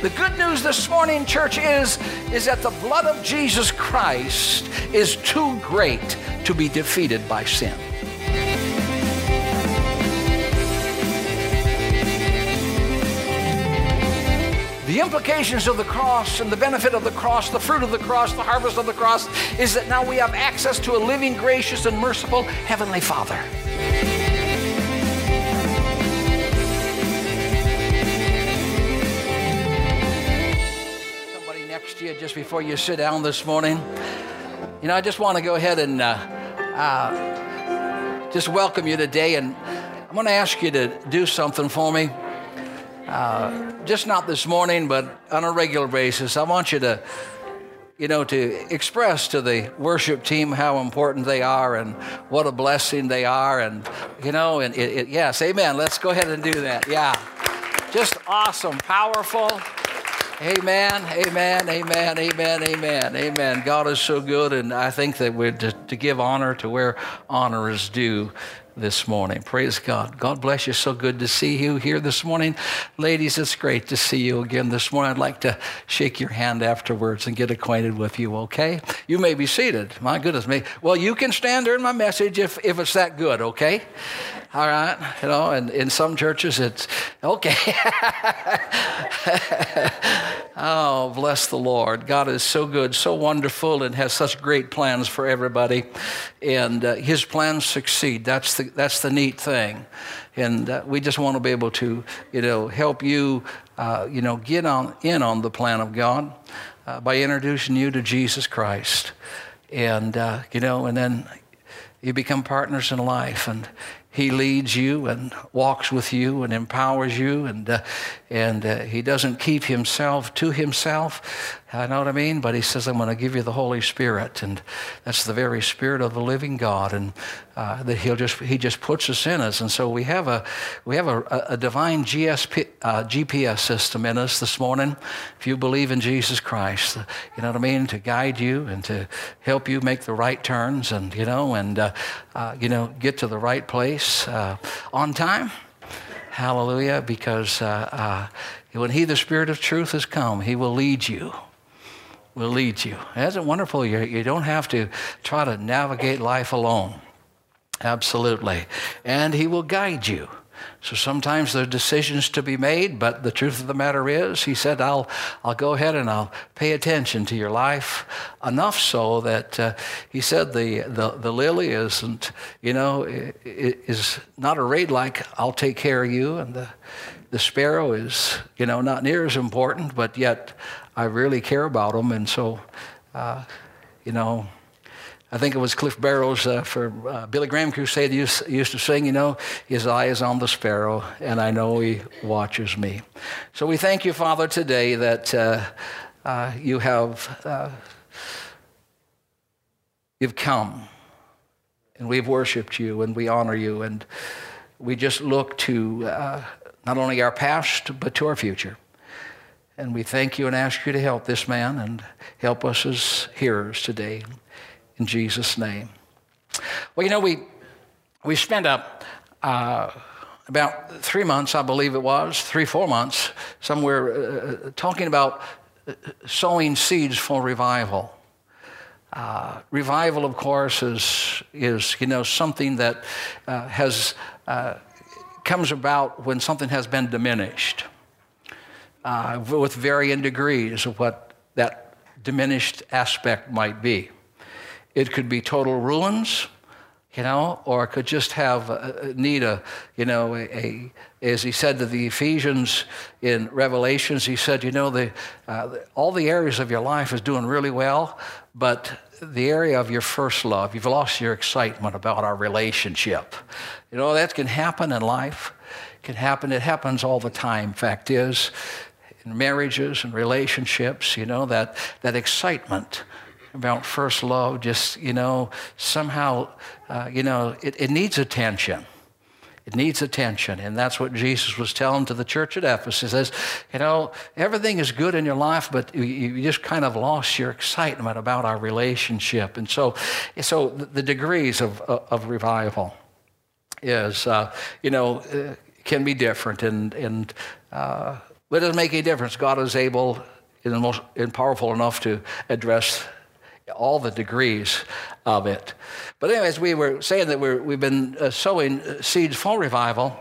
The good news this morning, church, is that the blood of Jesus Christ is too great to be defeated by sin. The implications of the cross and the benefit of the cross, the fruit of the cross, the harvest of the cross, is that now we have access to a living, gracious, and merciful Heavenly Father. Just before you sit down this morning, I just want to go ahead and just welcome you today, and I'm going to ask you to do something for me, just not this morning, but on a regular basis. I want you to, to express to the worship team how important they are and what a blessing they are, and yes, amen. Let's go ahead and do that. Yeah, just awesome, powerful. Amen, amen, amen, amen, amen, amen. God is so good, and I think that we're to give honor to where honor is due this morning. Praise God. God bless you. So good to see you here this morning. Ladies, it's great to see you again this morning. I'd like to shake your hand afterwards and get acquainted with you, okay? You may be seated. My goodness me. Well, you can stand during my message if it's that good, okay? All right, and in some churches it's, okay. Oh, bless the Lord. God is so good, so wonderful, and has such great plans for everybody. And his plans succeed. That's the neat thing. And we just want to be able to, help you, get in on the plan of God by introducing you to Jesus Christ. And, and then you become partners in life, and he leads you and walks with you and empowers you, and he doesn't keep himself to himself. I know what I mean? But he says, I'm going to give you the Holy Spirit, and that's the very Spirit of the living God, and that he just puts us in us. And so we have a divine GPS system in us this morning. If you believe in Jesus Christ, to guide you and to help you make the right turns, and get to the right place on time. Hallelujah! Because when he, the Spirit of truth, has come, he will lead you. Will lead you. Isn't it wonderful? You don't have to try to navigate life alone. Absolutely. And he will guide you. So sometimes there are decisions to be made, but the truth of the matter is, he said, I'll go ahead and I'll pay attention to your life, enough so that he said the lily isn't, is not arrayed like, I'll take care of you, and the sparrow is, not near as important, but yet I really care about them. And so, I think it was Cliff Barrows from Billy Graham Crusade used to sing, his eye is on the sparrow, and I know he watches me. So we thank you, Father, today that you have you've come, and we've worshiped you, and we honor you, and we just look to not only our past, but to our future. And we thank you and ask you to help this man and help us as hearers today. In Jesus' name. Well, we spent about 3 months, I believe it was, 4 months, somewhere talking about sowing seeds for revival. Revival, of course, is something that comes about when something has been diminished, with varying degrees of what that diminished aspect might be. It could be total ruins, or it could just have as he said to the Ephesians in Revelations, he said, all the areas of your life is doing really well, but the area of your first love, you've lost your excitement about our relationship. That can happen in life. It can happen. It happens all the time. Fact is, in marriages and relationships, that excitement about first love, just, somehow, it needs attention. It needs attention. And that's what Jesus was telling to the church at Ephesus. He says, everything is good in your life, but you just kind of lost your excitement about our relationship. And so the degrees of revival is, can be different. And But it doesn't make any difference. God is able and powerful enough to address all the degrees of it. But anyways, we were saying that we've been sowing seeds for revival.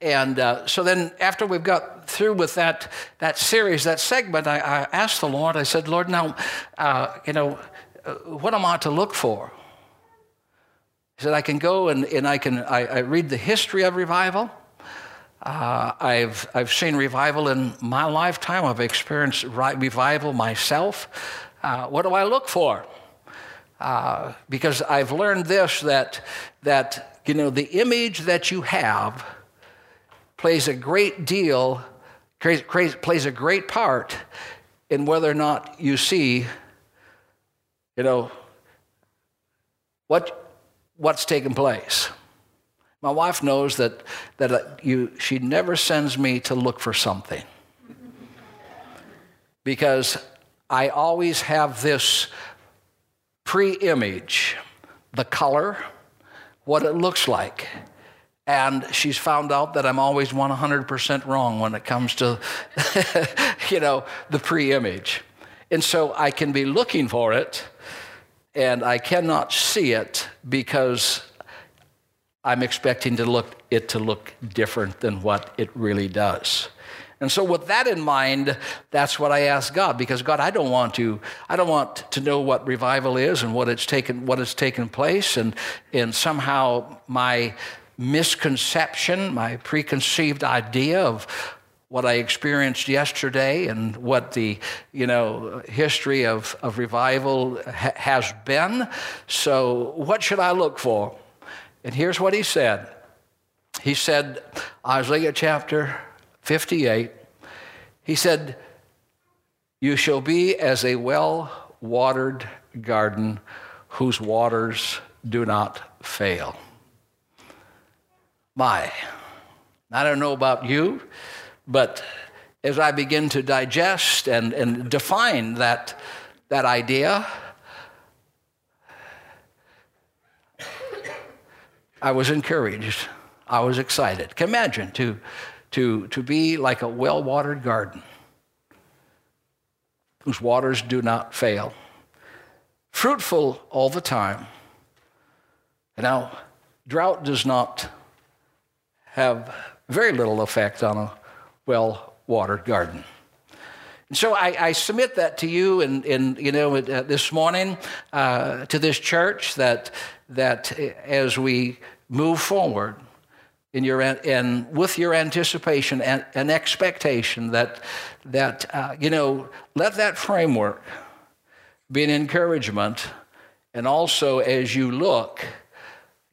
And so then after we've got through with that series, that segment, I asked the Lord, I said, Lord, now, what am I to look for? He said, I can go and I read the history of revival. I've seen revival in my lifetime. I've experienced revival myself. What do I look for? Because I've learned this, that the image that you have plays a great part in whether or not you see, what's taking place. My wife knows she never sends me to look for something because I always have this pre-image, the color, what it looks like. And she's found out that I'm always 100% wrong when it comes to, the pre-image. And so I can be looking for it, and I cannot see it because I'm expecting it to look different than what it really does. And so with that in mind, that's what I asked God, because God, I don't want to know what revival is and what has taken place, and somehow my misconception, my preconceived idea of what I experienced yesterday and what the history of revival has been. So what should I look for? And here's what he said. He said, Isaiah chapter 58, he said, you shall be as a well-watered garden whose waters do not fail. My, I don't know about you, but as I begin to digest and define that idea, I was encouraged. I was excited. Can imagine to be like a well-watered garden whose waters do not fail, fruitful all the time. Now, drought does not have very little effect on a well-watered garden. And so I submit that to you this morning to this church that as we move forward, and with your anticipation and expectation that let that framework be an encouragement, and also as you look,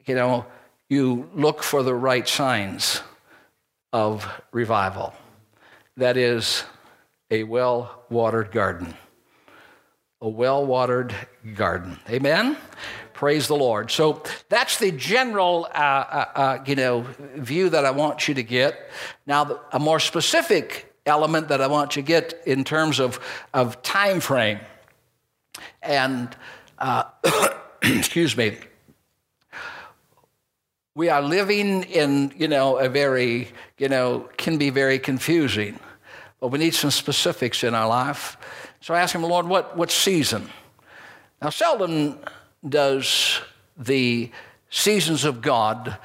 you look for the right signs of revival. That is a well-watered garden. A well-watered garden. Amen? Praise the Lord. So that's the general, view that I want you to get. Now, a more specific element that I want you to get in terms of time frame, and excuse me, we are living in a very can be very confusing, but we need some specifics in our life. So I asked him, Lord, what season? Now, seldom does the seasons of God,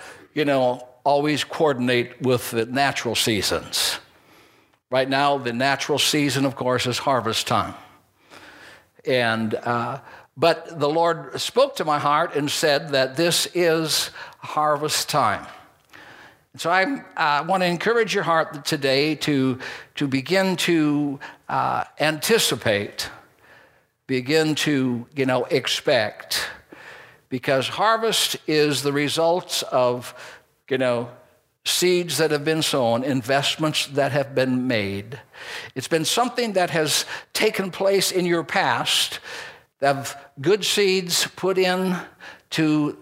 always coordinate with the natural seasons. Right now, the natural season, of course, is harvest time. And but the Lord spoke to my heart and said that this is harvest time. So I want to encourage your heart today to begin to anticipate. Begin to, expect, because harvest is the results of, seeds that have been sown, investments that have been made. It's been something that has taken place in your past, that good seeds put in to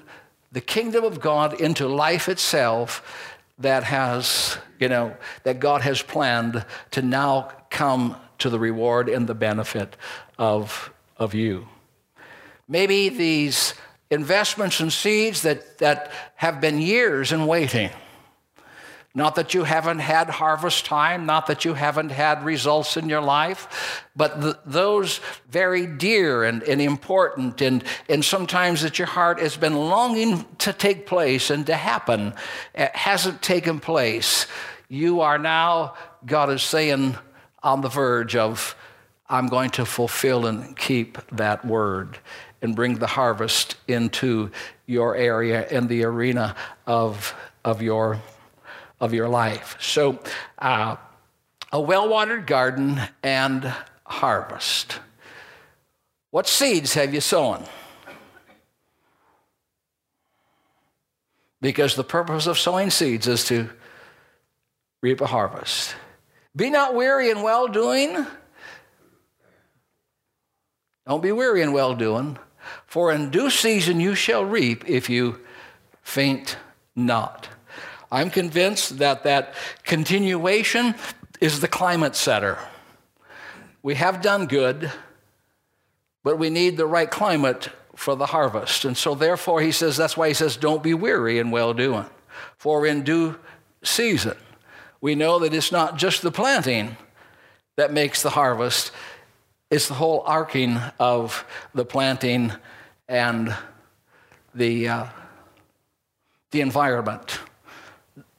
the kingdom of God, into life itself, that has, that God has planned to now come to the reward and the benefit of you. Maybe these investments and seeds that have been years in waiting. Not that you haven't had harvest time, not that you haven't had results in your life, but those very dear and important and sometimes that your heart has been longing to take place and to happen, it hasn't taken place. You are now, God is saying, on the verge of, I'm going to fulfill and keep that word and bring the harvest into your area and the arena of your life. So a well-watered garden and harvest. What seeds have you sown? Because the purpose of sowing seeds is to reap a harvest. Be not weary in well-doing. Don't be weary in well-doing, for in due season you shall reap if you faint not. I'm convinced that continuation is the climate setter. We have done good, but we need the right climate for the harvest. And so therefore, he says, that's why he says, don't be weary in well-doing, for in due season. We know that it's not just the planting that makes the harvest. It's the whole arcing of the planting and the environment.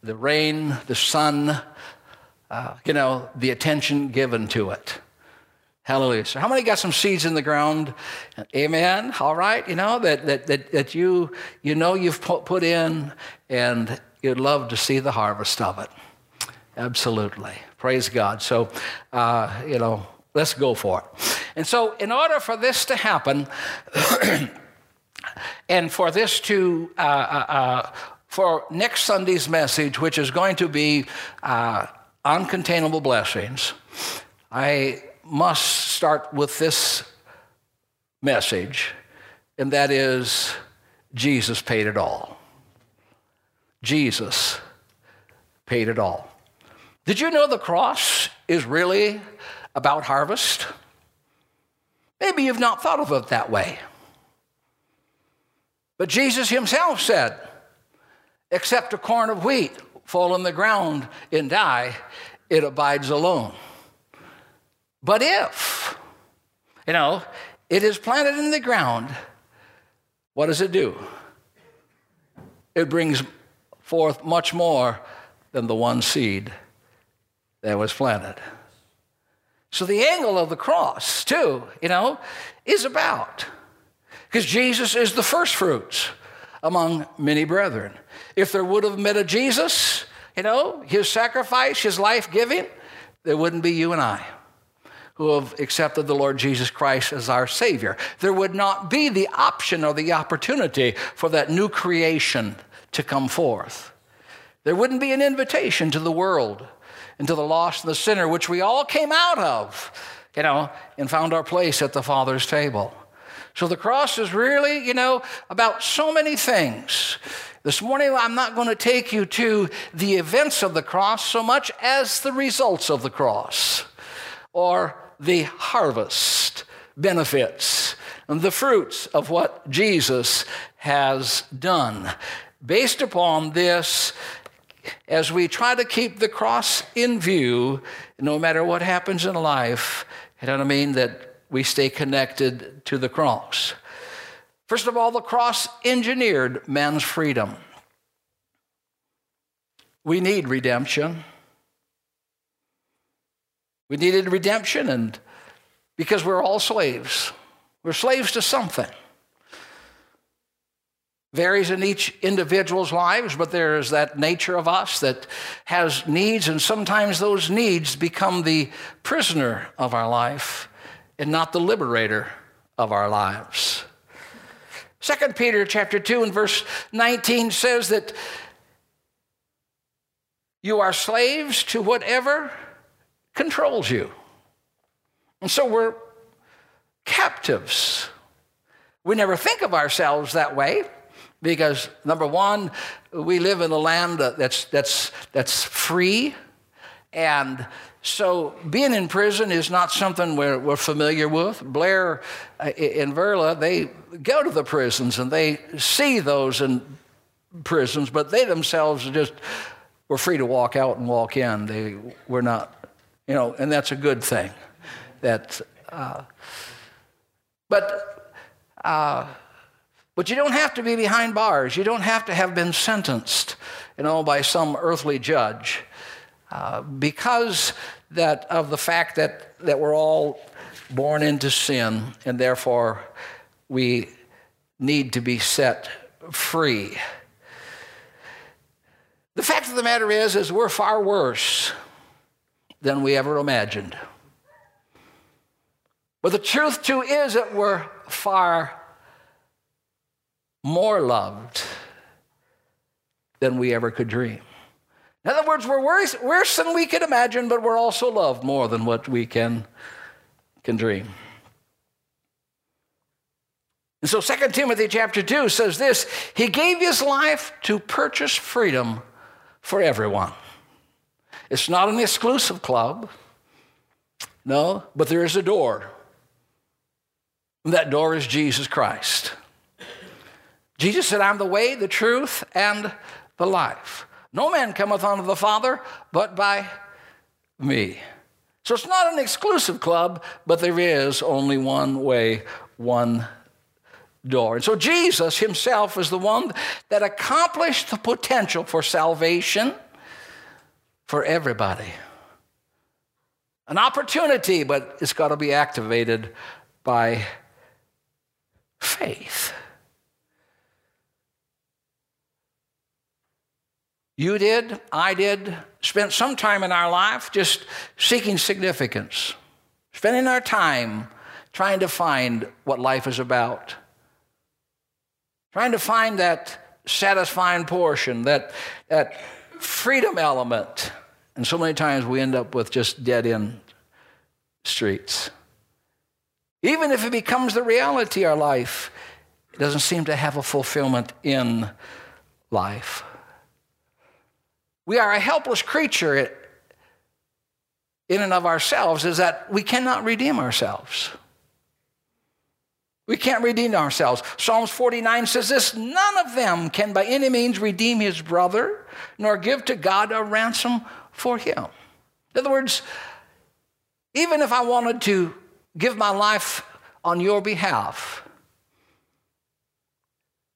The rain, the sun, the attention given to it. Hallelujah. So how many got some seeds in the ground? Amen. All right. That you you've put in, and you'd love to see the harvest of it. Absolutely. Praise God. So, let's go for it. And so in order for this to happen and for this to... for next Sunday's message, which is going to be Uncontainable Blessings, I must start with this message, and that is Jesus paid it all. Jesus paid it all. Did you know the cross is really about harvest? Maybe you've not thought of it that way. But Jesus himself said, except a corn of wheat fall in the ground and die, it abides alone. But if, it is planted in the ground, what does it do? It brings forth much more than the one seed that was planted. So the angle of the cross, too, is about, because Jesus is the first fruits among many brethren. If there would have been a Jesus, his sacrifice, his life-giving, there wouldn't be you and I who have accepted the Lord Jesus Christ as our Savior. There would not be the option or the opportunity for that new creation to come forth. There wouldn't be an invitation to the world and to the lost and the sinner, which we all came out of, and found our place at the Father's table. So the cross is really, about so many things. This morning, I'm not going to take you to the events of the cross so much as the results of the cross, or the harvest benefits and the fruits of what Jesus has done. Based upon this, as we try to keep the cross in view, no matter what happens in life, that we stay connected to the cross. First of all, the cross engineered man's freedom. We need redemption. We needed redemption, and because we're all slaves. We're slaves to something. Varies in each individual's lives, but there is that nature of us that has needs, and sometimes those needs become the prisoner of our life and not the liberator of our lives. 2 Peter chapter 2 and verse 19 says that you are slaves to whatever controls you. And so we're captives. We never think of ourselves that way because, number one, we live in a land that's free. And so being in prison is not something we're familiar with. Blair in Verla, they go to the prisons and they see those in prisons, but they themselves are just We're free to walk out and walk in. We're not, and that's a good thing. But you don't have to be behind bars. You don't have to have been sentenced, by some earthly judge, because of the fact that we're all born into sin, and therefore we need to be set free. The fact of the matter is we're far worse than we ever imagined. But the truth, too, is that we're far more loved than we ever could dream. In other words, we're worse than we could imagine, but we're also loved more than what we can dream. And so 2 Timothy chapter 2 says this: He gave his life to purchase freedom for everyone. It's not an exclusive club. No, but there is a door. And that door is Jesus Christ. Jesus said, I'm the way, the truth, and the life. No man cometh unto the Father but by me. So it's not an exclusive club, but there is only one way, one door. And so Jesus himself is the one that accomplished the potential for salvation for everybody. An opportunity, but it's got to be activated by faith. You did, I did, spent some time in our life just seeking significance, spending our time trying to find what life is about, trying to find that satisfying portion, that freedom element. And so many times we end up with just dead-end streets. Even if it becomes the reality of our life, it doesn't seem to have a fulfillment in life. We are a helpless creature in and of ourselves, is that we cannot redeem ourselves. We can't redeem ourselves. Psalms 49 says this: None of them can by any means redeem his brother, nor give to God a ransom for him. In other words, even if I wanted to give my life on your behalf,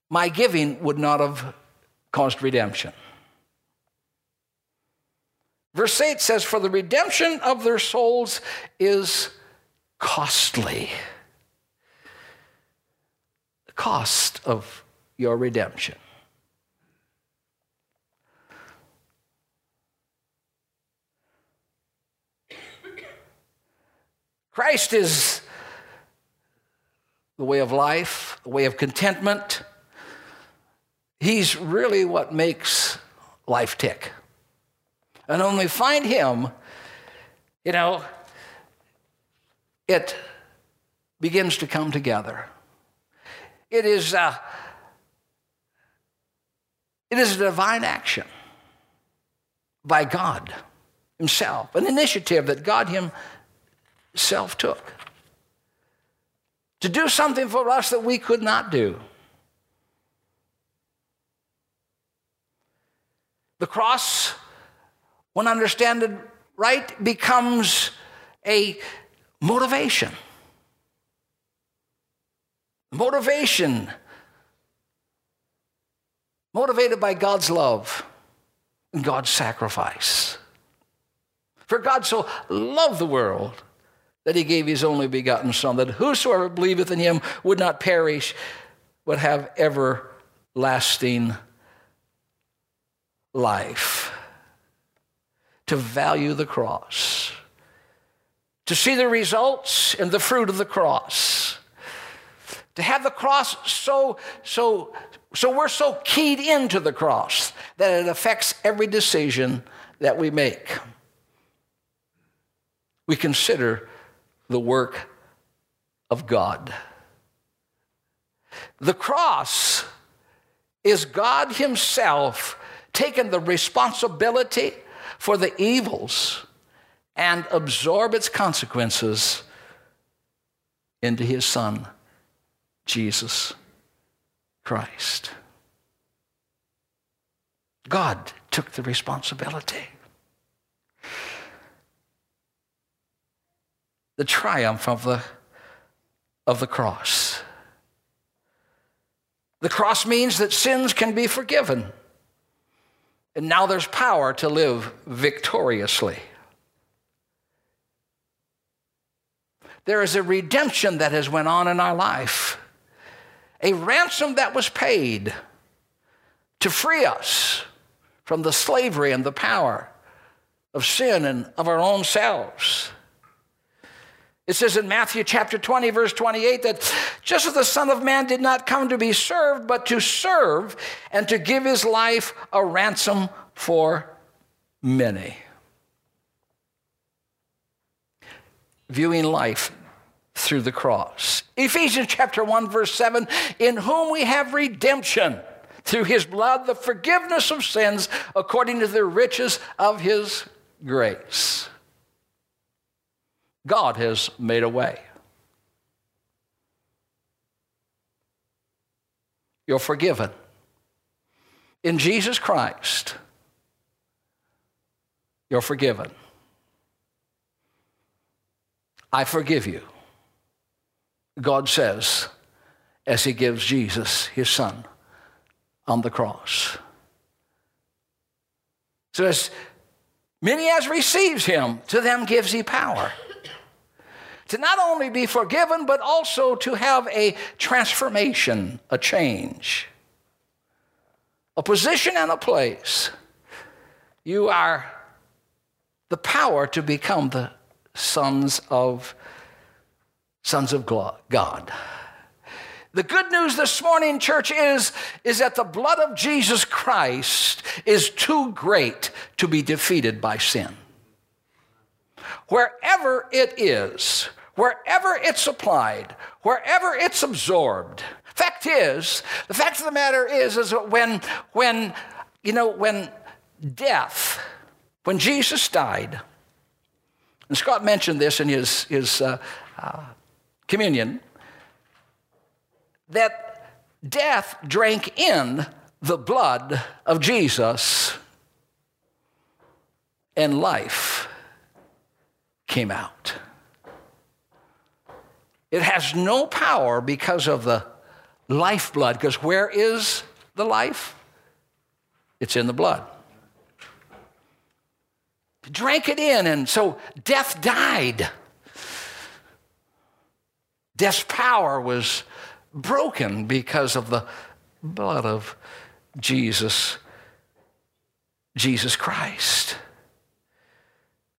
my giving would not have caused redemption. Verse 8 says, For the redemption of their souls is costly. Cost of your redemption. Christ is the way of life, the way of contentment. He's really what makes life tick. And when we find him, it begins to come together. It is a divine action by God himself, an initiative that God himself took to do something for us that we could not do. The cross, when understood right, becomes a motivation. Motivation, motivated by God's love and God's sacrifice. For God so loved the world that he gave his only begotten Son, that whosoever believeth in him would not perish, but have everlasting life. To value the cross, to see the results and the fruit of the cross. To have the cross so we're so keyed into the cross that it affects every decision that we make. We consider the work of God. The cross is God himself taking the responsibility for the evils and absorb its consequences into his Son, Jesus Christ. God took the responsibility. The triumph of the cross. The cross means that sins can be forgiven. And now there's power to live victoriously. There is a redemption that has went on in our life. A ransom that was paid to free us from the slavery and the power of sin and of our own selves. It says in Matthew chapter 20, verse 28, that just as the Son of Man did not come to be served, but to serve and to give his life a ransom for many. Viewing life through the cross. Ephesians chapter 1, verse 7, in whom we have redemption through his blood, the forgiveness of sins according to the riches of his grace. God has made a way. You're forgiven in Jesus Christ. You're forgiven. I forgive you, God says, as he gives Jesus, his son, on the cross. So as many as receives him, to them gives he power to not only be forgiven, but also to have a transformation, a change, a position and a place. You are the power to become the sons of God. The good news this morning, church, is that the blood of Jesus Christ is too great to be defeated by sin. Wherever it is, wherever it's applied, wherever it's absorbed. The fact of the matter is that when Jesus died, and Scott mentioned this in his communion, that death drank in the blood of Jesus and life came out. It has no power because of the lifeblood, because where is the life? It's in the blood. Drank it in, and so death died. Death's power was broken because of the blood of Jesus Christ.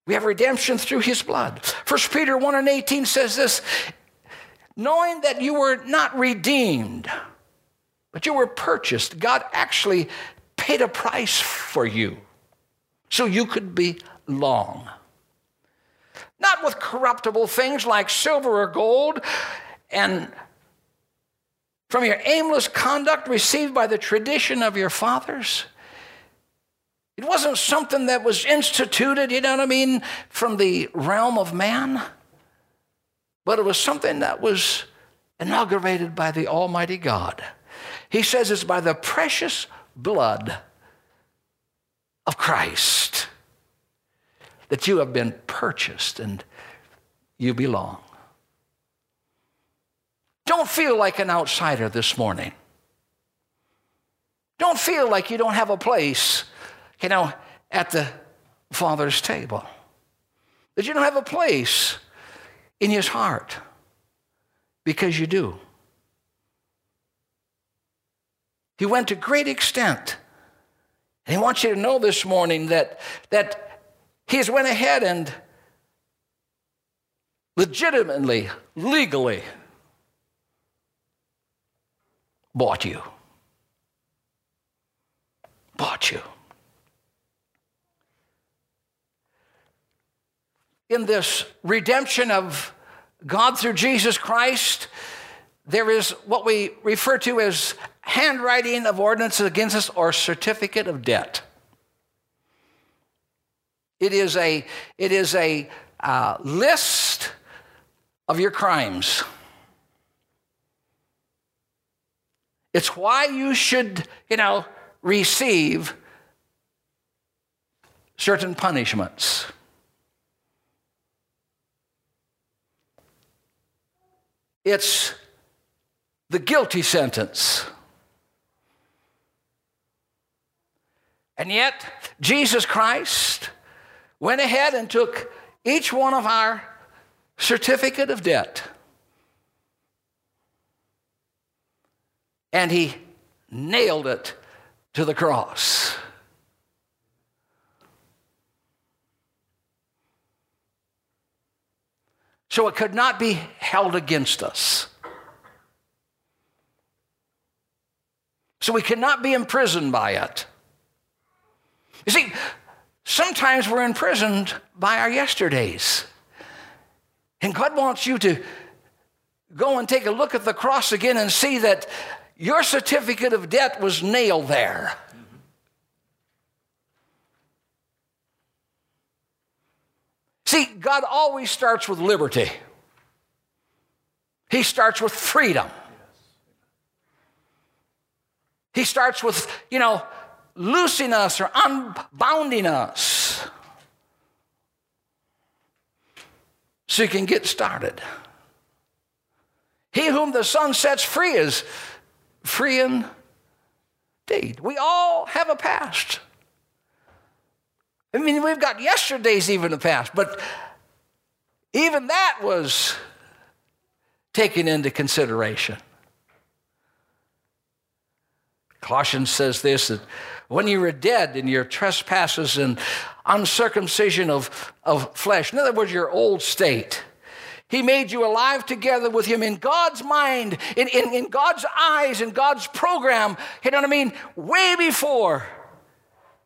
We have redemption through his blood. 1 Peter 1:18 says this, knowing that you were not redeemed, but you were purchased. God actually paid a price for you so you could belong. Not with corruptible things like silver or gold, and from your aimless conduct received by the tradition of your fathers. It wasn't something that was instituted, from the realm of man, but it was something that was inaugurated by the Almighty God. He says it's by the precious blood of Christ that you have been purchased and you belong. Don't feel like an outsider this morning. Don't feel like you don't have a place at the Father's table. That you don't have a place in his heart, because you do. He went to great extent. And he wants you to know this morning that he's went ahead and legitimately, legally bought you. Bought you. In this redemption of God through Jesus Christ, there is what we refer to as handwriting of ordinances against us, or certificate of debt. It is a list of your crimes. It's why you should receive certain punishments. It's the guilty sentence. And yet, Jesus Christ went ahead and took each one of our certificate of debt. And he nailed it to the cross. So it could not be held against us. So we cannot be imprisoned by it. You see, sometimes we're imprisoned by our yesterdays. And God wants you to go and take a look at the cross again and see that your certificate of debt was nailed there. Mm-hmm. See, God always starts with liberty. He starts with freedom. He starts with, loosing us or unbounding us so you can get started. He whom the Son sets free is free indeed. We all have a past. I mean, we've got yesterdays even in the past, but even that was taken into consideration. Colossians says this, that when you were dead in your trespasses and uncircumcision of flesh, in other words, your old state, he made you alive together with him in God's mind, in God's eyes, in God's program, you know what I mean? Way before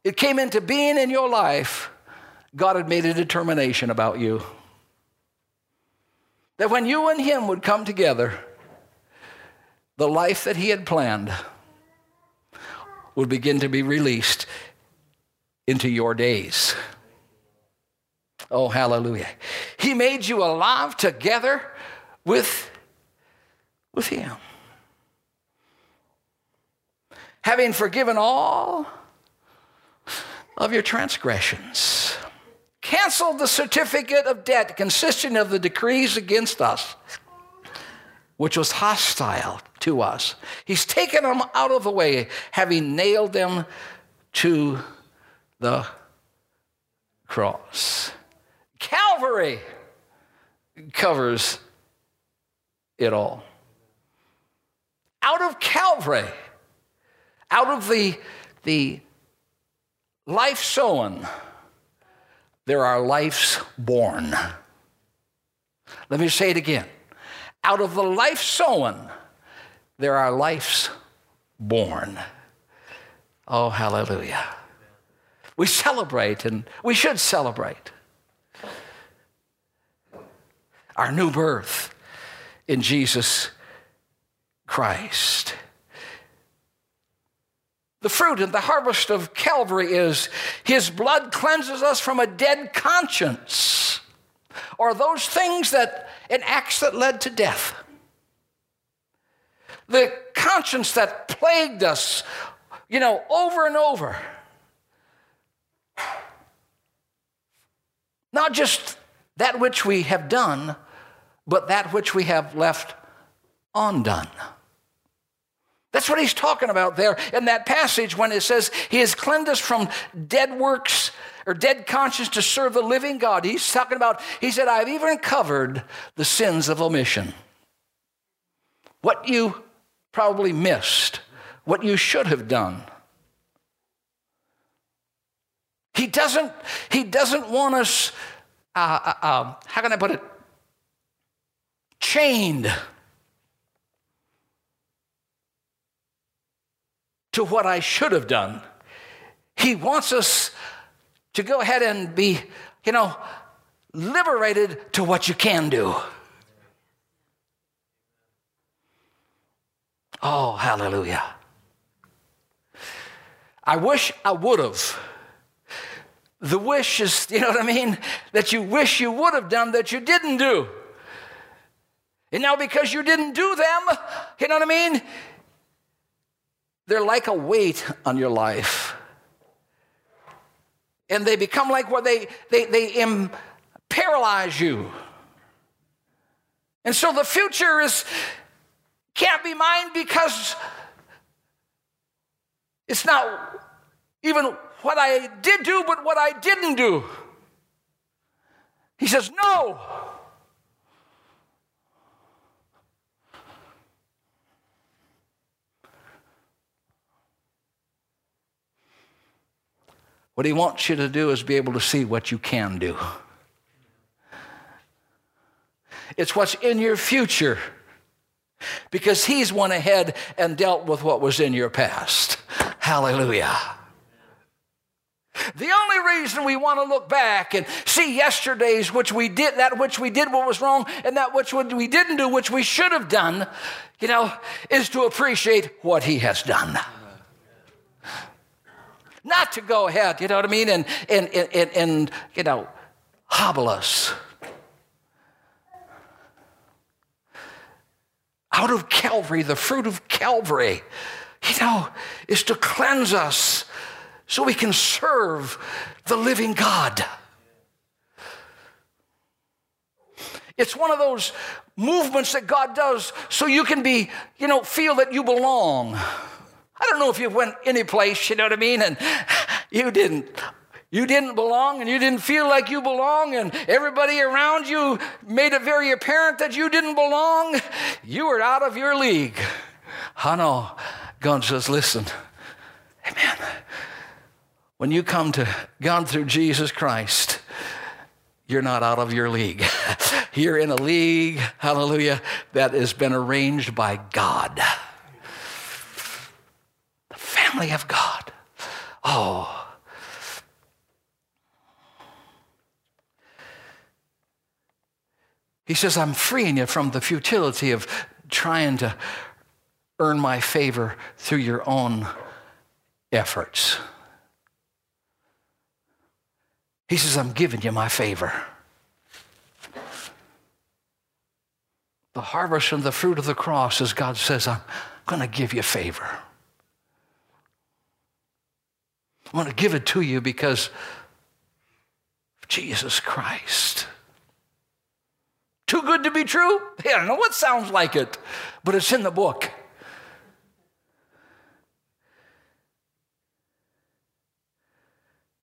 it came into being in your life, God had made a determination about you. That when you and him would come together, the life that he had planned would begin to be released into your days. Oh, hallelujah. He made you alive together with him. Having forgiven all of your transgressions. Canceled the certificate of debt consisting of the decrees against us, which was hostile to us. He's taken them out of the way, having nailed them to the cross. Calvary covers it all. Out of Calvary, out of the life sown, there are lives born. Let me say it again. Out of the life sown, there are lives born. Oh, hallelujah. We celebrate, and we should celebrate our new birth in Jesus Christ. The fruit and the harvest of Calvary is his blood cleanses us from a dead conscience, or those things and acts that led to death. The conscience that plagued us, over and over. Not just that which we have done, but that which we have left undone. That's what he's talking about there in that passage when it says he has cleansed us from dead works or dead conscience to serve the living God. He's talking about, he said, I've even covered the sins of omission. What you probably missed, what you should have done. He doesn't want us, how can I put it, chained to what I should have done. He wants us to go ahead and be, liberated to what you can do. Oh, hallelujah. I wish I would have. The wish is, that you wish you would have done that you didn't do. And now because you didn't do them, they're like a weight on your life. and they become like where they paralyze you. And so the future can't be mine because it's not even what I did do, but what I didn't do. He says, no. What he wants you to do is be able to see what you can do. It's what's in your future, because he's went ahead and dealt with what was in your past. Hallelujah. The only reason we want to look back and see yesterday's, that which we did what was wrong, and that which we didn't do, which we should have done, is to appreciate what he has done. Not to go ahead, you know what I mean, and hobble us out of Calvary. The fruit of Calvary, is to cleanse us so we can serve the living God. It's one of those movements that God does so you can be, feel that you belong. I don't know if you went any place, and you didn't belong, and you didn't feel like you belong, and everybody around you made it very apparent that you didn't belong. You were out of your league. I know. God says, listen, amen. When you come to God through Jesus Christ, you're not out of your league. You're in a league, hallelujah, that has been arranged by God. Family of God. Oh. He says, I'm freeing you from the futility of trying to earn my favor through your own efforts. He says, I'm giving you my favor. The harvest and the fruit of the cross is God says, I'm going to give you favor. I want to give it to you because of Jesus Christ. Too good to be true? I don't know what sounds like it, but it's in the book.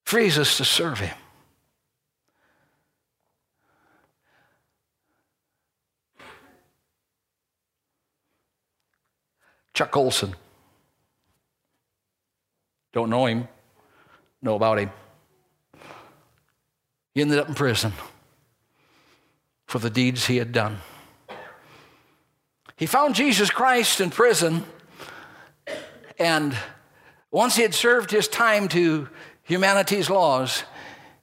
Frees us to serve him. Chuck Olson. Don't know him. Know about him. He ended up in prison for the deeds he had done. He found Jesus Christ in prison, and once he had served his time to humanity's laws,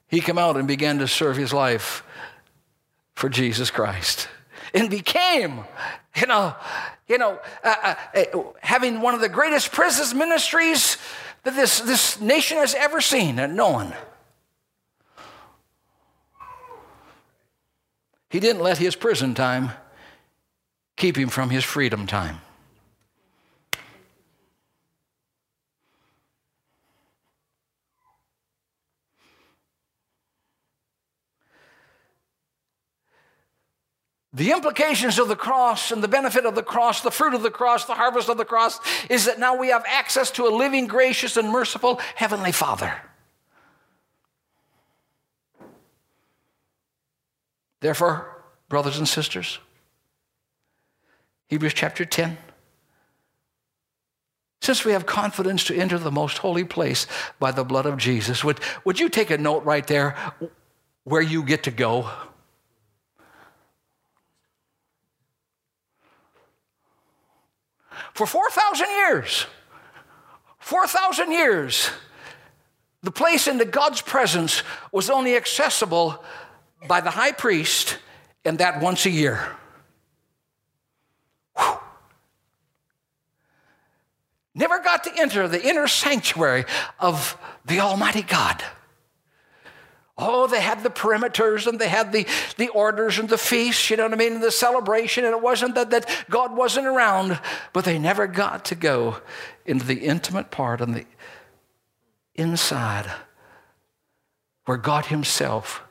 he came out and began to serve his life for Jesus Christ, and became, having one of the greatest prison ministries that this nation has ever seen and known. He didn't let his prison time keep him from his freedom time. The implications of the cross and the benefit of the cross, the fruit of the cross, the harvest of the cross, is that now we have access to a living, gracious, and merciful Heavenly Father. Therefore, brothers and sisters, Hebrews chapter 10, since we have confidence to enter the most holy place by the blood of Jesus, would you take a note right there where you get to go? For 4,000 years, the place into God's presence was only accessible by the high priest, and that once a year. Whew. Never got to enter the inner sanctuary of the Almighty God. Oh, they had the perimeters, and they had the orders and the feasts, and the celebration, and it wasn't that God wasn't around, but they never got to go into the intimate part on the inside where God himself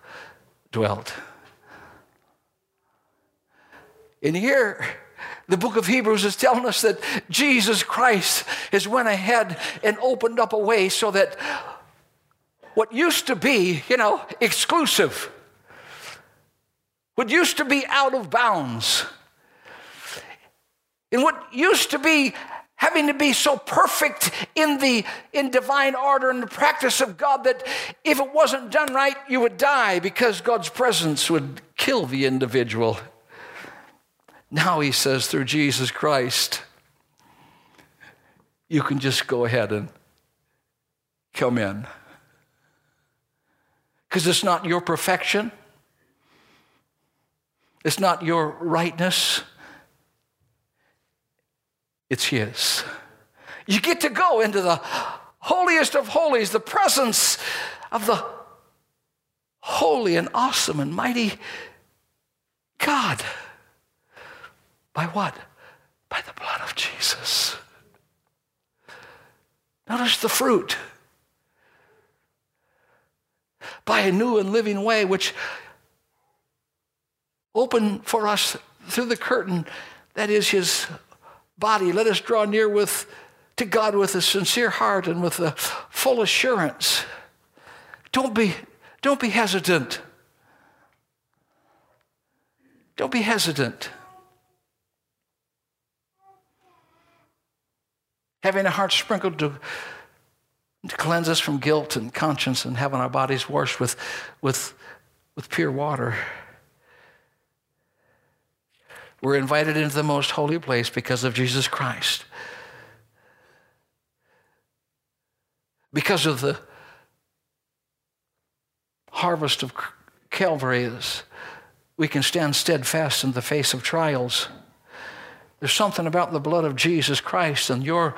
dwelt. And here, the book of Hebrews is telling us that Jesus Christ has went ahead and opened up a way so that what used to be, exclusive, what used to be out of bounds, and what used to be having to be so perfect in divine order and the practice of God that if it wasn't done right, you would die because God's presence would kill the individual. Now he says, through Jesus Christ, you can just go ahead and come in. Because it's not your perfection. It's not your rightness. It's his. You get to go into the holiest of holies, the presence of the holy and awesome and mighty God. By what? By the blood of Jesus. Notice the fruit. By a new and living way which opened for us through the curtain, that is his body. Let us draw near to God with a sincere heart and with a full assurance. Don't be hesitant. Don't be hesitant. Having a heart sprinkled to cleanse us from guilt and conscience, and having our bodies washed with pure water. We're invited into the most holy place because of Jesus Christ. Because of the harvest of Calvary, we can stand steadfast in the face of trials. There's something about the blood of Jesus Christ and your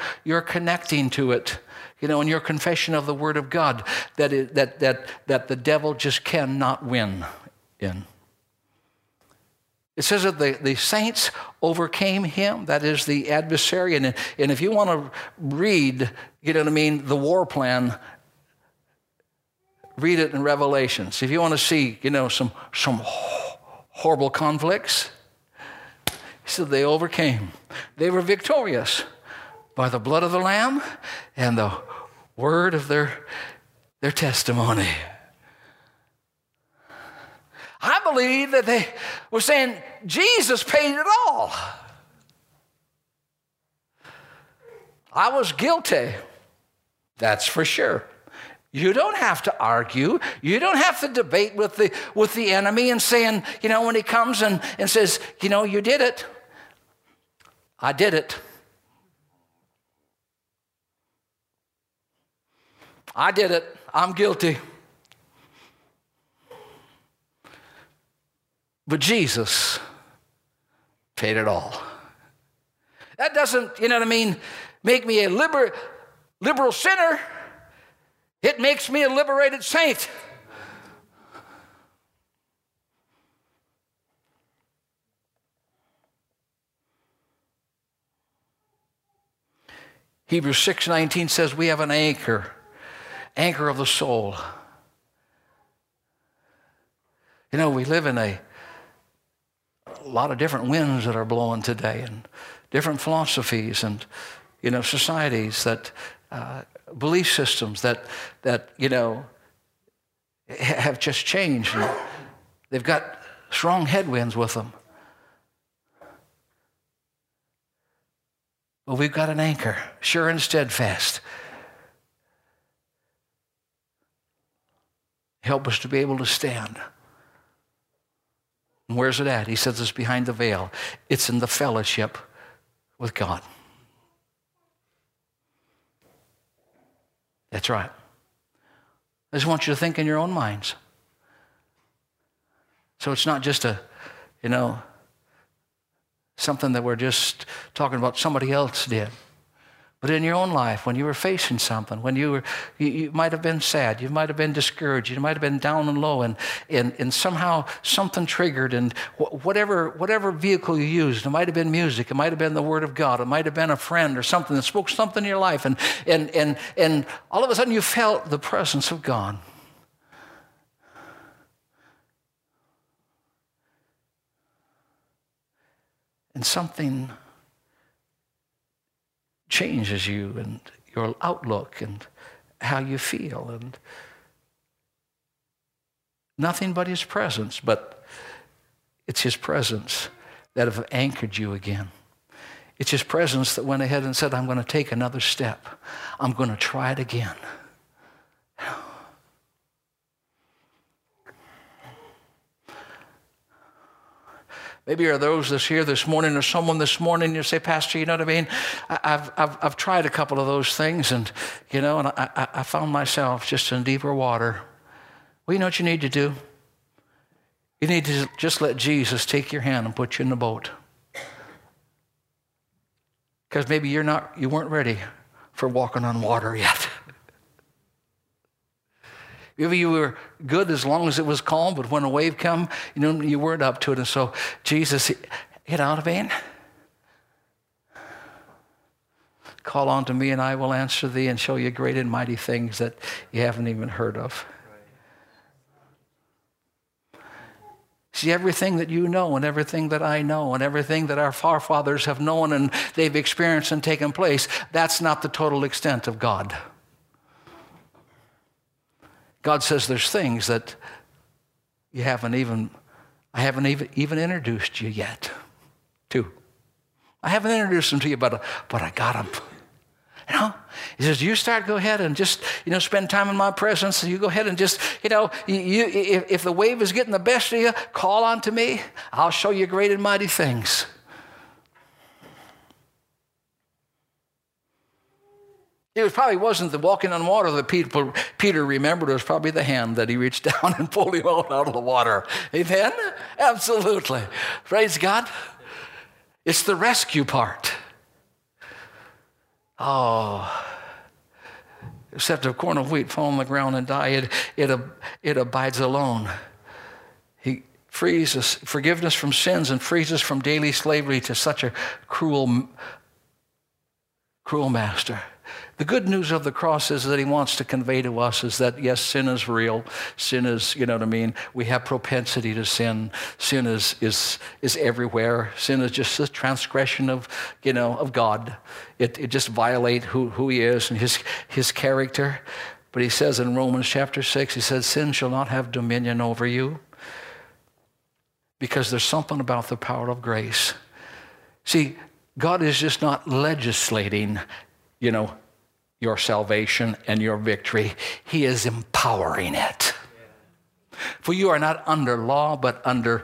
connecting to it, in your confession of the Word of God that the devil just cannot win in. It says that the saints overcame him, that is the adversary. And if you want to read, the war plan, read it in Revelations. If you want to see, some horrible conflicts, he said they overcame. They were victorious by the blood of the Lamb and the word of their testimony. I believe that they were saying, Jesus paid it all. I was guilty. That's for sure. You don't have to argue. You don't have to debate with the enemy and saying, when he comes and says, you did it. I did it. I did it. I'm guilty. But Jesus paid it all. That doesn't, make me a liberal sinner. It makes me a liberated saint. Hebrews 6:19 says we have an anchor of the soul. We live in a lot of different winds that are blowing today, and different philosophies, and societies that belief systems that have just changed. And they've got strong headwinds with them, but we've got an anchor, sure and steadfast. Help us to be able to stand. And where's it at? He says it's behind the veil. It's in the fellowship with God. That's right. I just want you to think in your own minds. So it's not just something that we're just talking about somebody else did. But in your own life, when you were facing something, when you might have been sad, you might have been discouraged, you might have been down and low, and somehow something triggered, and whatever vehicle you used, it might have been music, it might have been the Word of God, it might have been a friend or something that spoke something in your life, and all of a sudden you felt the presence of God. and something changes you and your outlook and how you feel, and nothing but his presence. But it's his presence that have anchored you again. It's his presence that went ahead and said, I'm going to take another step. I'm going to try it again. Maybe there are those that's here this morning, or someone this morning, you say, Pastor, you know what I mean? I've tried a couple of those things, and you know, and I found myself just in deeper water. Well, you know what you need to do? You need to just let Jesus take your hand and put you in the boat. Because maybe you weren't ready for walking on water yet. Maybe you were good as long as it was calm, but when a wave come, you know, you weren't up to it. And so Jesus, you know what I mean? Call on to me and I will answer thee and show you great and mighty things that you haven't even heard of. See, everything that you know and everything that I know and everything that our forefathers have known and they've experienced and taken place, that's not the total extent of God. God says there's things that you I haven't even introduced you yet to. I haven't introduced them to you, but I got them. You know, he says, you start, go ahead and just, you know, spend time in my presence. And you go ahead and just, you know, if the wave is getting the best of you, call on to me. I'll show you great and mighty things. It probably wasn't the walking on water that Peter remembered. It was probably the hand that he reached down and pulled him out of the water. Amen? Absolutely. Praise God. It's the rescue part. Oh, except a corn of wheat fall on the ground and die, it abides alone. He frees us, forgiveness from sins, and frees us from daily slavery to such a cruel master. The good news of the cross is that he wants to convey to us is that, yes, sin is real. Sin is, you know what I mean? We have propensity to sin. Sin is everywhere. Sin is just a transgression of, you know, of God. It just violates who he is and his character. But he says in Romans chapter 6, he says, sin shall not have dominion over you, because there's something about the power of grace. See, God is just not legislating, you know, your salvation and your victory. He is empowering it. Yeah. For you are not under law, but under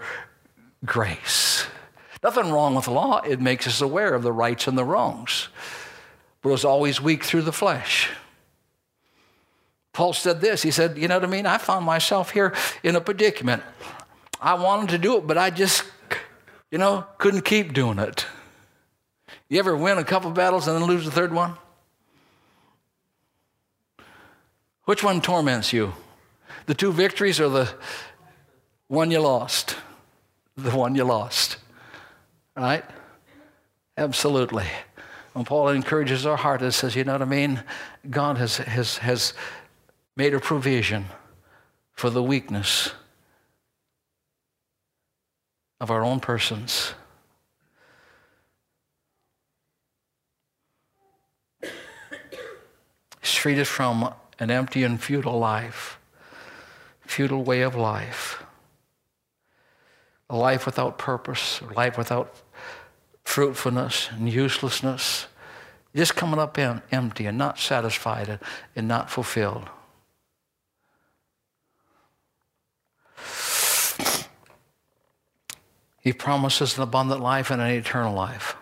grace. Nothing wrong with law. It makes us aware of the rights and the wrongs. But it was always weak through the flesh. Paul said this. He said, you know what I mean? I found myself here in a predicament. I wanted to do it, but I just, you know, couldn't keep doing it. You ever win a couple battles and then lose the third one? Which one torments you? The two victories or the one you lost? The one you lost. Right? Absolutely. And Paul encourages our heart and says, you know what I mean? God has made a provision for the weakness of our own persons. He's freed us from an empty and futile way of life, a life without purpose, a life without fruitfulness and uselessness, just coming up empty and not satisfied and not fulfilled. He promises an abundant life and an eternal life.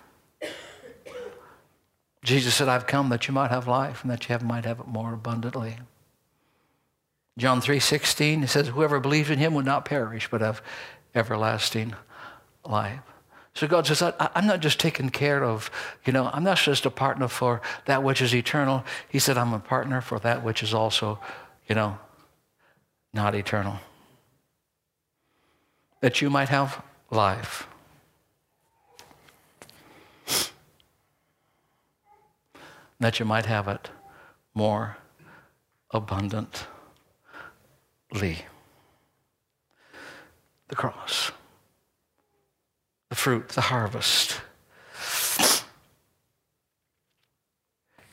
Jesus said, I've come that you might have life and that you might have it more abundantly. John 3:16, he says, whoever believes in him would not perish but have everlasting life. So God says, I'm not just taking care of, you know, I'm not just a partner for that which is eternal. He said, I'm a partner for that which is also, you know, not eternal. That you might have life. That you might have it more abundantly. The cross. The fruit, the harvest.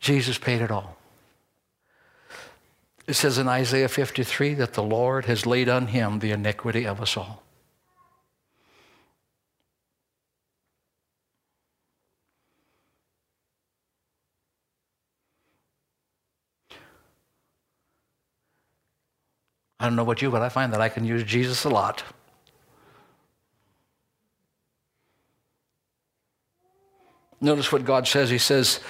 Jesus paid it all. It says in Isaiah 53 that the Lord has laid on him the iniquity of us all. I don't know about you, but I find that I can use Jesus a lot. Notice what God says. He says,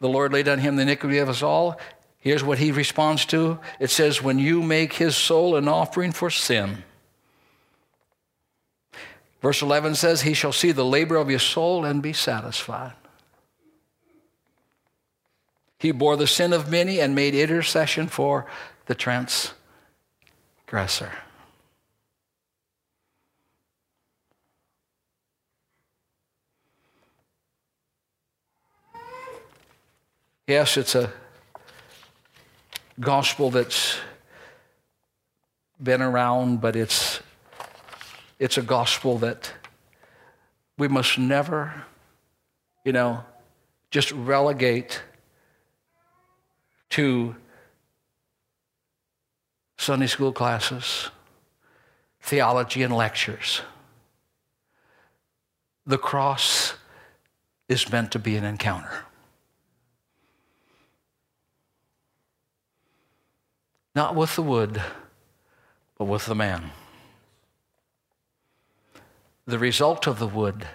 the Lord laid on him the iniquity of us all. Here's what he responds to. It says, when you make his soul an offering for sin. Verse 11 says, he shall see the labor of his soul and be satisfied. He bore the sin of many and made intercession for the transgressor. Yes, it's a gospel that's been around, but it's a gospel that we must never, just relegate to Sunday school classes, theology, and lectures. The cross is meant to be an encounter. Not with the wood, but with the man. The result of the wood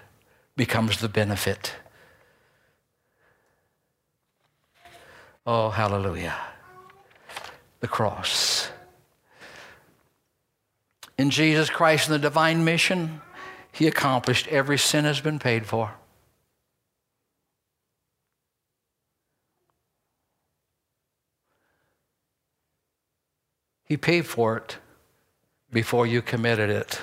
becomes the benefit. Oh, hallelujah. The cross. In Jesus Christ and the divine mission, he accomplished every sin has been paid for. He paid for it before you committed it.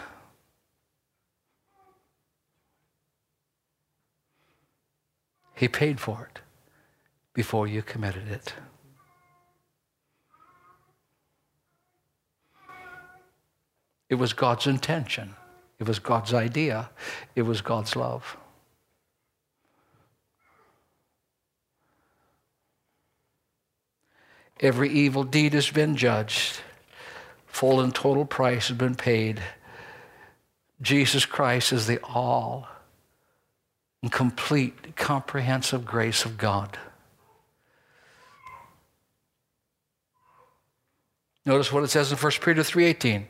He paid for it before you committed it. It was God's intention. It was God's idea. It was God's love. Every evil deed has been judged. Full and total price has been paid. Jesus Christ is the all and complete, comprehensive grace of God. Notice what it says in 1 Peter 3:18.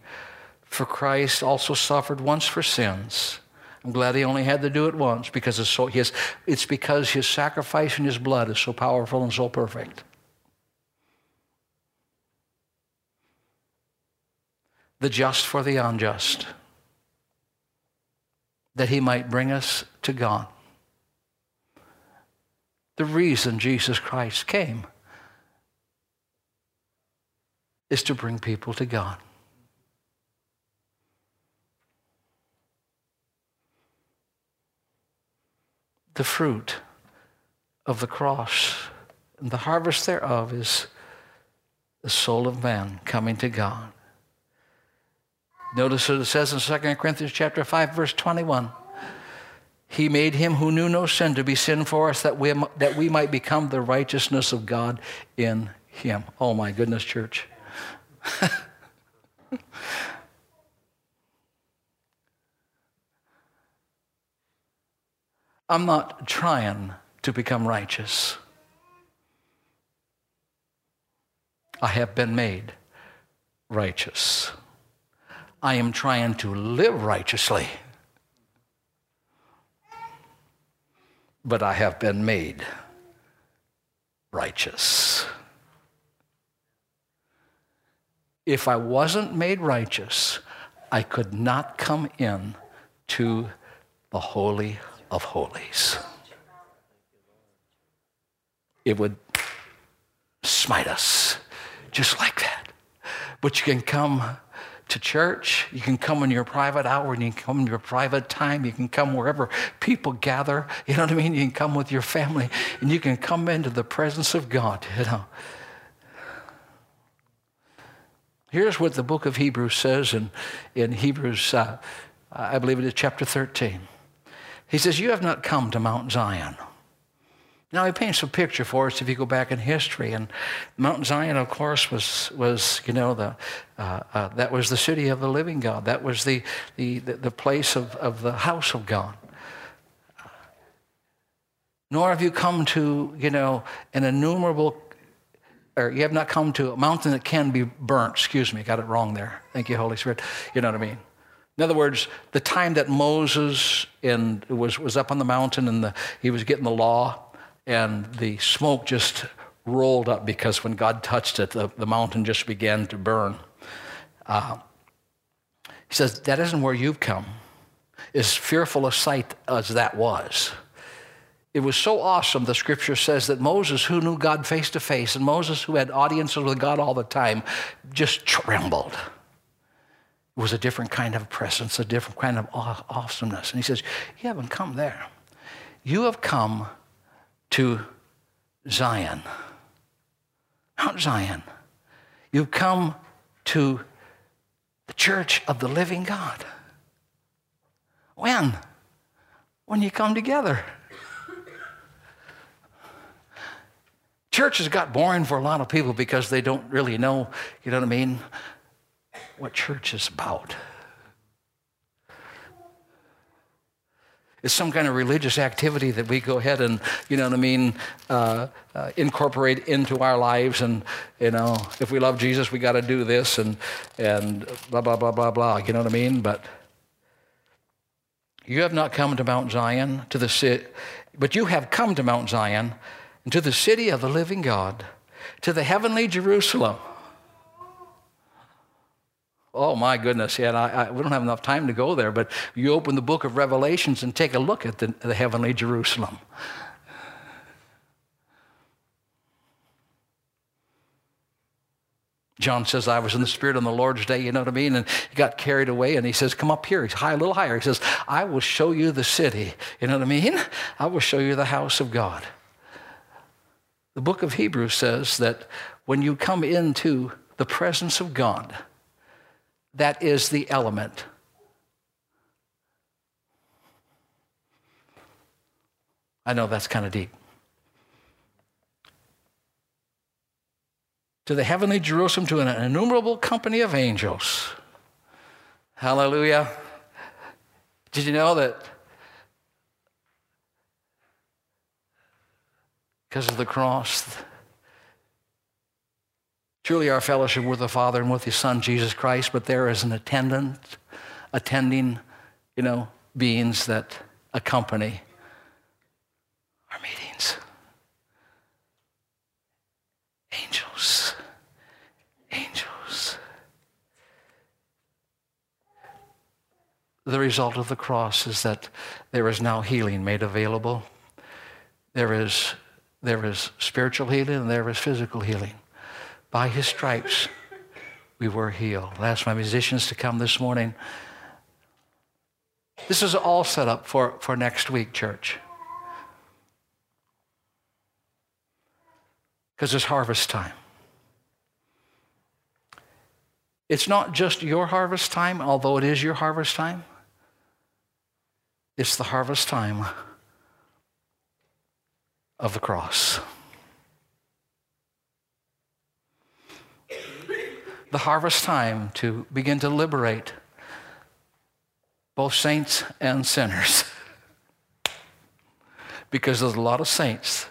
For Christ also suffered once for sins. I'm glad he only had to do it once because it's because his sacrifice and his blood is so powerful and so perfect. The just for the unjust, that he might bring us to God. The reason Jesus Christ came is to bring people to God. The fruit of the cross and the harvest thereof is the soul of man coming to God. Notice what it says in 2 Corinthians chapter 5, verse 21. He made him who knew no sin to be sin for us, that we might become the righteousness of God in him. Oh, my goodness, church. I'm not trying to become righteous. I have been made righteous. I am trying to live righteously, but I have been made righteous. If I wasn't made righteous, I could not come in to the Holy of Holies. It would smite us just like that. But you can come to church, you can come in your private hour, and you can come in your private time, you can come wherever people gather, you know what I mean? You can come with your family, and you can come into the presence of God, Here's what the book of Hebrews says in Hebrews, I believe it is chapter 13. He says, you have not come to Mount Zion. Now, he paints a picture for us if you go back in history. And Mount Zion, of course, was you know, that was the city of the living God. That was the place of the house of God. Nor have you come to, you know, an innumerable, or you have not come to a mountain that can be burnt. Excuse me, got it wrong there. Thank you, Holy Spirit. You know what I mean? In other words, the time that Moses was up on the mountain and he was getting the law, and the smoke just rolled up because when God touched it, the mountain just began to burn. He says, that isn't where you've come. As fearful a sight as that was. It was so awesome, the scripture says, that Moses, who knew God face to face, and Moses, who had audiences with God all the time, just trembled. It was a different kind of presence, a different kind of awesomeness. And he says, you haven't come there. You have come to Zion, Mount Zion. You've come to the church of the living God. When? When you come together. Churches got boring for a lot of people because they don't really know, you know what I mean, what church is about. It's some kind of religious activity that we go ahead and, you know what I mean, incorporate into our lives. And, you know, if we love Jesus, we got to do this and blah, blah, blah, blah, blah. You know what I mean? But you have not come to Mount Zion, to the city, but you have come to Mount Zion, and to the city of the living God, to the heavenly Jerusalem. Oh, my goodness. Yeah, and we don't have enough time to go there, but you open the book of Revelations and take a look at the heavenly Jerusalem. John says, I was in the Spirit on the Lord's day, you know what I mean? And he got carried away, and he says, come up here. He's high, a little higher. He says, I will show you the city. You know what I mean? I will show you the house of God. The book of Hebrews says that when you come into the presence of God, that is the element. I know that's kind of deep. To the heavenly Jerusalem, to an innumerable company of angels. Hallelujah. Did you know that because of the cross, truly our fellowship with the Father and with his Son, Jesus Christ, but there is an attending, you know, beings that accompany our meetings. Angels. Angels. The result of the cross is that there is now healing made available. There is spiritual healing and there is physical healing. By his stripes, we were healed. I'll ask my musicians to come this morning. This is all set up for next week, church. Because it's harvest time. It's not just your harvest time, although it is your harvest time. It's the harvest time of the cross. The harvest time to begin to liberate both saints and sinners. Because there's a lot of saints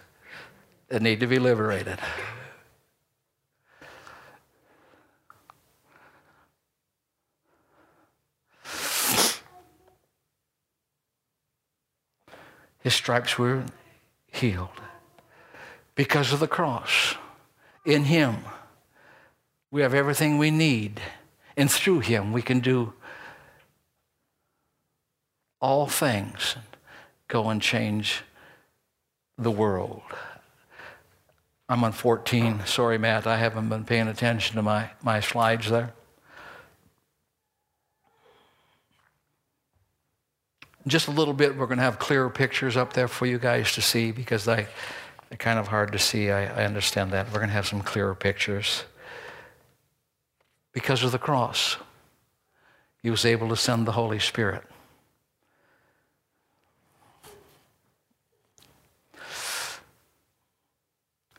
that need to be liberated. His stripes were healed. Because of the cross, in him, we have everything we need, and through him we can do all things, go and change the world. I'm on 14. Sorry, Matt, I haven't been paying attention to my slides there. Just a little bit, we're going to have clearer pictures up there for you guys to see, because they're kind of hard to see. I understand that. We're going to have some clearer pictures. Because of the cross, he was able to send the Holy Spirit.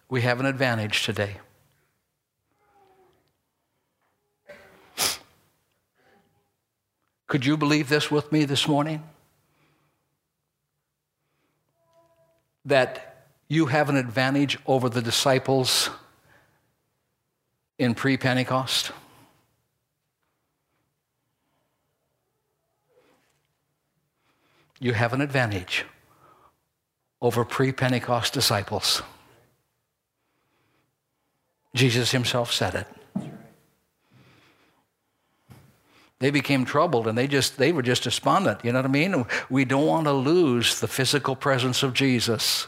we have an advantage today. Could you believe this with me this morning? That you have an advantage over the disciples in pre-Pentecost? You have an advantage over pre-Pentecost disciples. Jesus himself said it. They became troubled, and they were just despondent. You know what I mean? We don't want to lose the physical presence of Jesus.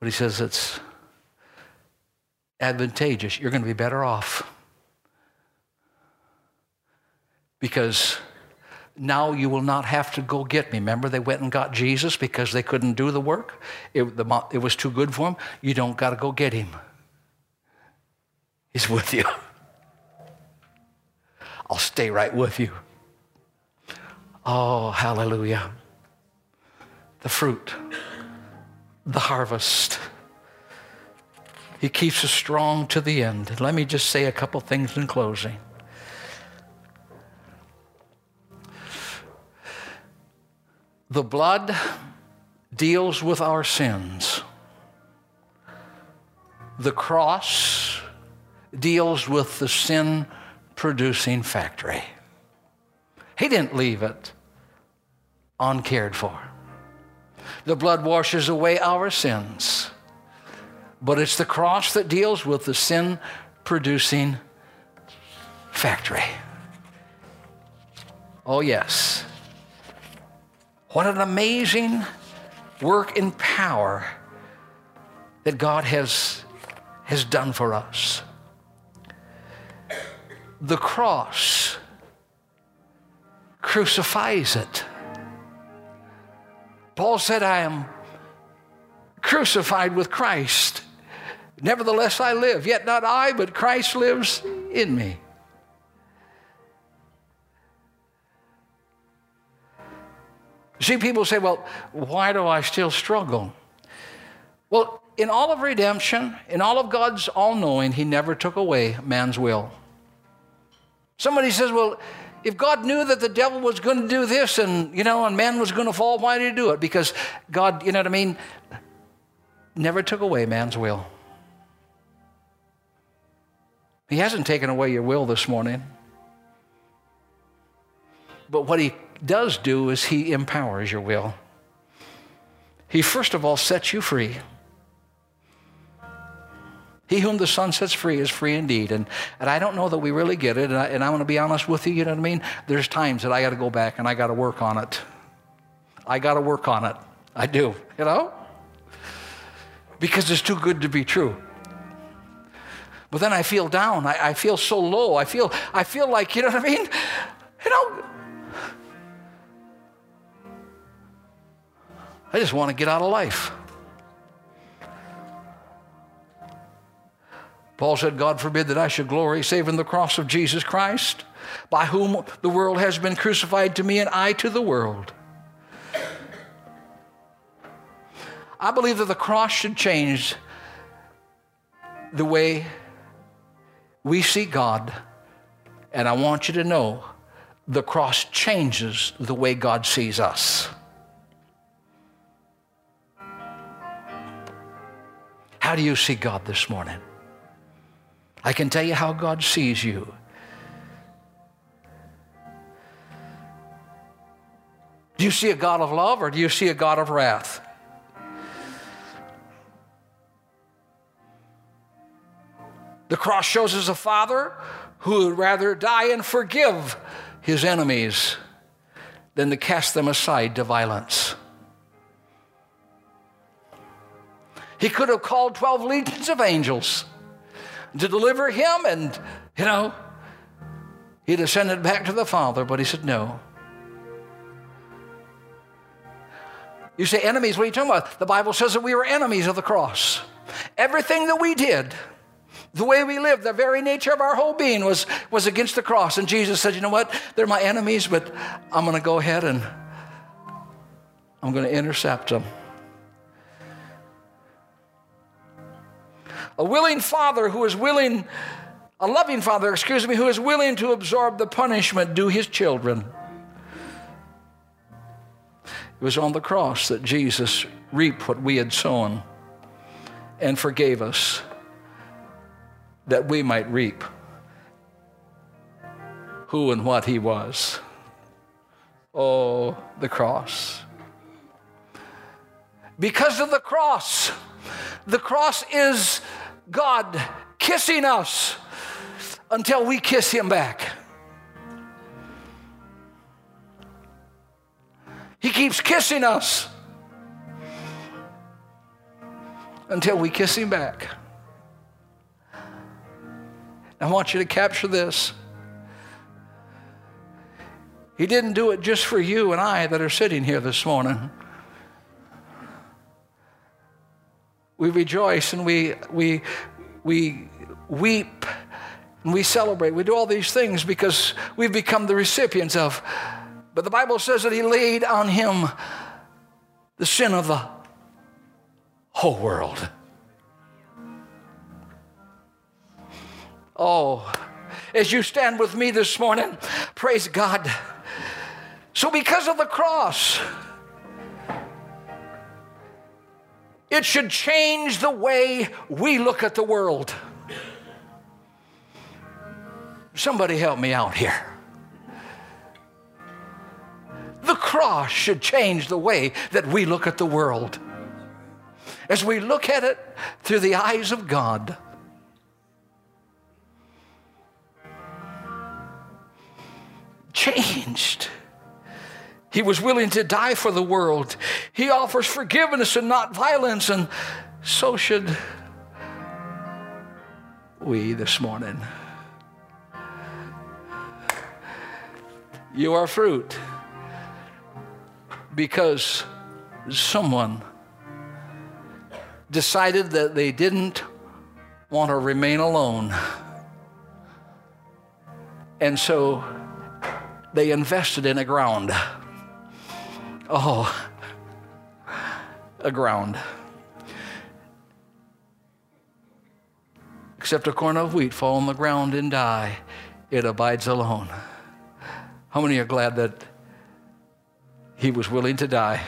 But he says it's advantageous. You're going to be better off because now you will not have to go get me. Remember, they went and got Jesus because they couldn't do the work. It was too good for them. You don't got to go get him. He's with you. I'll stay right with you. Oh, hallelujah. The fruit, the harvest. He keeps us strong to the end. Let me just say a couple things in closing. The blood deals with our sins. The cross deals with the sin-producing factory. He didn't leave it uncared for. The blood washes away our sins, but it's the cross that deals with the sin-producing factory. Oh, yes. What an amazing work in power that God has done for us. The cross crucifies it. Paul said, I am crucified with Christ. Nevertheless, I live. Yet not I, but Christ lives in me. See, people say, well, why do I still struggle? Well, in all of redemption, in all of God's all-knowing, he never took away man's will. Somebody says, well, if God knew that the devil was going to do this and man was going to fall, why did he do it? Because God, you know what I mean, never took away man's will. He hasn't taken away your will this morning. But what he does do is he empowers your will. He first of all sets you free. He whom the Son sets free is free indeed. And I don't know that we really get it. And I want to be honest with you, you know what I mean? There's times that I got to go back and I got to work on it. I do, you know? Because it's too good to be true. But then I feel down. I feel so low. I feel like, you know what I mean? You know, I just want to get out of life. Paul said, God forbid that I should glory save in the cross of Jesus Christ, by whom the world has been crucified to me and I to the world. I believe that the cross should change the way we see God. And I want you to know the cross changes the way God sees us. How do you see God this morning? I can tell you how God sees you. Do you see a God of love or do you see a God of wrath? The cross shows us a father who would rather die and forgive his enemies than to cast them aside to violence. He could have called 12 legions of angels to deliver him, and, you know, he'd have sent it back to the Father, but he said, no. You say, enemies, what are you talking about? The Bible says that we were enemies of the cross. Everything that we did, the way we lived, the very nature of our whole being was against the cross. And Jesus said, you know what? They're my enemies, but I'm going to go ahead and I'm going to intercept them. A willing father who is willing, a loving father, excuse me, who is willing to absorb the punishment due his children. It was on the cross that Jesus reaped what we had sown and forgave us that we might reap who and what he was. Oh, the cross. Because of the cross is God kissing us until we kiss him back. He keeps kissing us until we kiss him back. I want you to capture this. He didn't do it just for you and I that are sitting here this morning. We rejoice and we weep and we celebrate. We do all these things because we've become the recipients of. But the Bible says that he laid on him the sin of the whole world. Oh, as you stand with me this morning, praise God. So because of the cross, it should change the way we look at the world. Somebody help me out here. The cross should change the way that we look at the world. As we look at it through the eyes of God. Changed. He was willing to die for the world. He offers forgiveness and not violence, and so should we this morning. You are fruit because someone decided that they didn't want to remain alone. And so they invested in a ground. Oh, a ground. Except a corn of wheat fall on the ground and die, it abides alone. How many are glad that he was willing to die?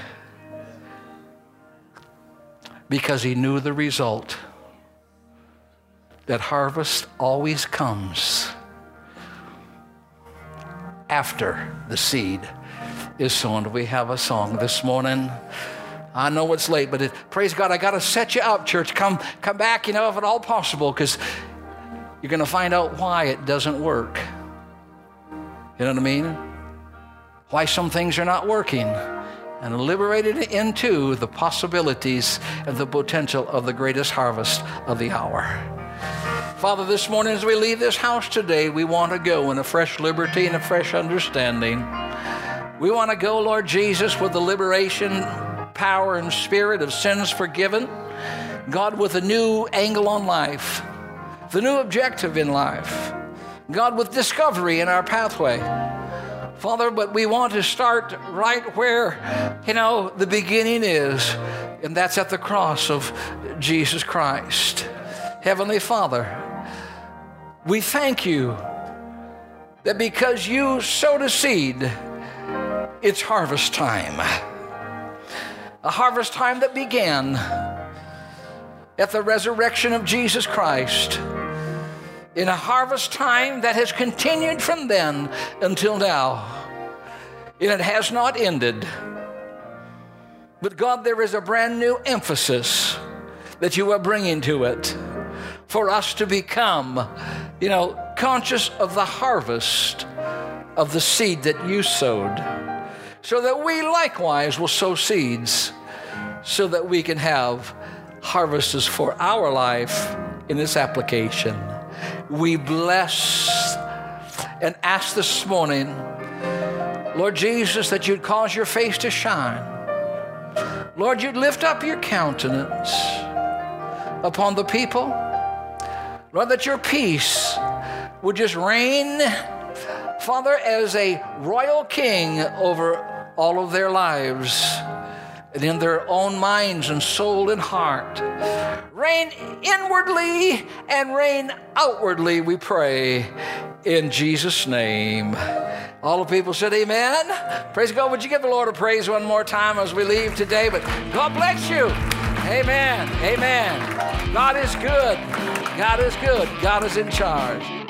Because he knew the result, that harvest always comes after the seed is sown. We have a song this morning. I know it's late, but praise God, I got to set you up, church. Come back, if at all possible, because you're going to find out why it doesn't work. You know what I mean? Why some things are not working, and liberated into the possibilities and the potential of the greatest harvest of the hour. Father, this morning as we leave this house today, we want to go in a fresh liberty and a fresh understanding. We want to go, Lord Jesus, with the liberation, power, and spirit of sins forgiven. God, with a new angle on life, the new objective in life. God, with discovery in our pathway. Father, but we want to start right where, the beginning is, and that's at the cross of Jesus Christ. Heavenly Father, we thank you that because you sowed a seed, it's harvest time. A harvest time that began at the resurrection of Jesus Christ. In a harvest time that has continued from then until now. And it has not ended. But God, there is a brand new emphasis that you are bringing to it for us to become, conscious of the harvest of the seed that you sowed, so that we likewise will sow seeds so that we can have harvests for our life in this application. We bless and ask this morning, Lord Jesus, that you'd cause your face to shine. Lord, you'd lift up your countenance upon the people. Lord, that your peace would just reign, Father, as a royal king over all of their lives. and in their own minds and soul and heart. Reign inwardly and reign outwardly, we pray, in Jesus' name. All the people said amen. Praise God. Would you give the Lord a praise one more time as we leave today? But God bless you. Amen. Amen. God is good. God is good. God is in charge.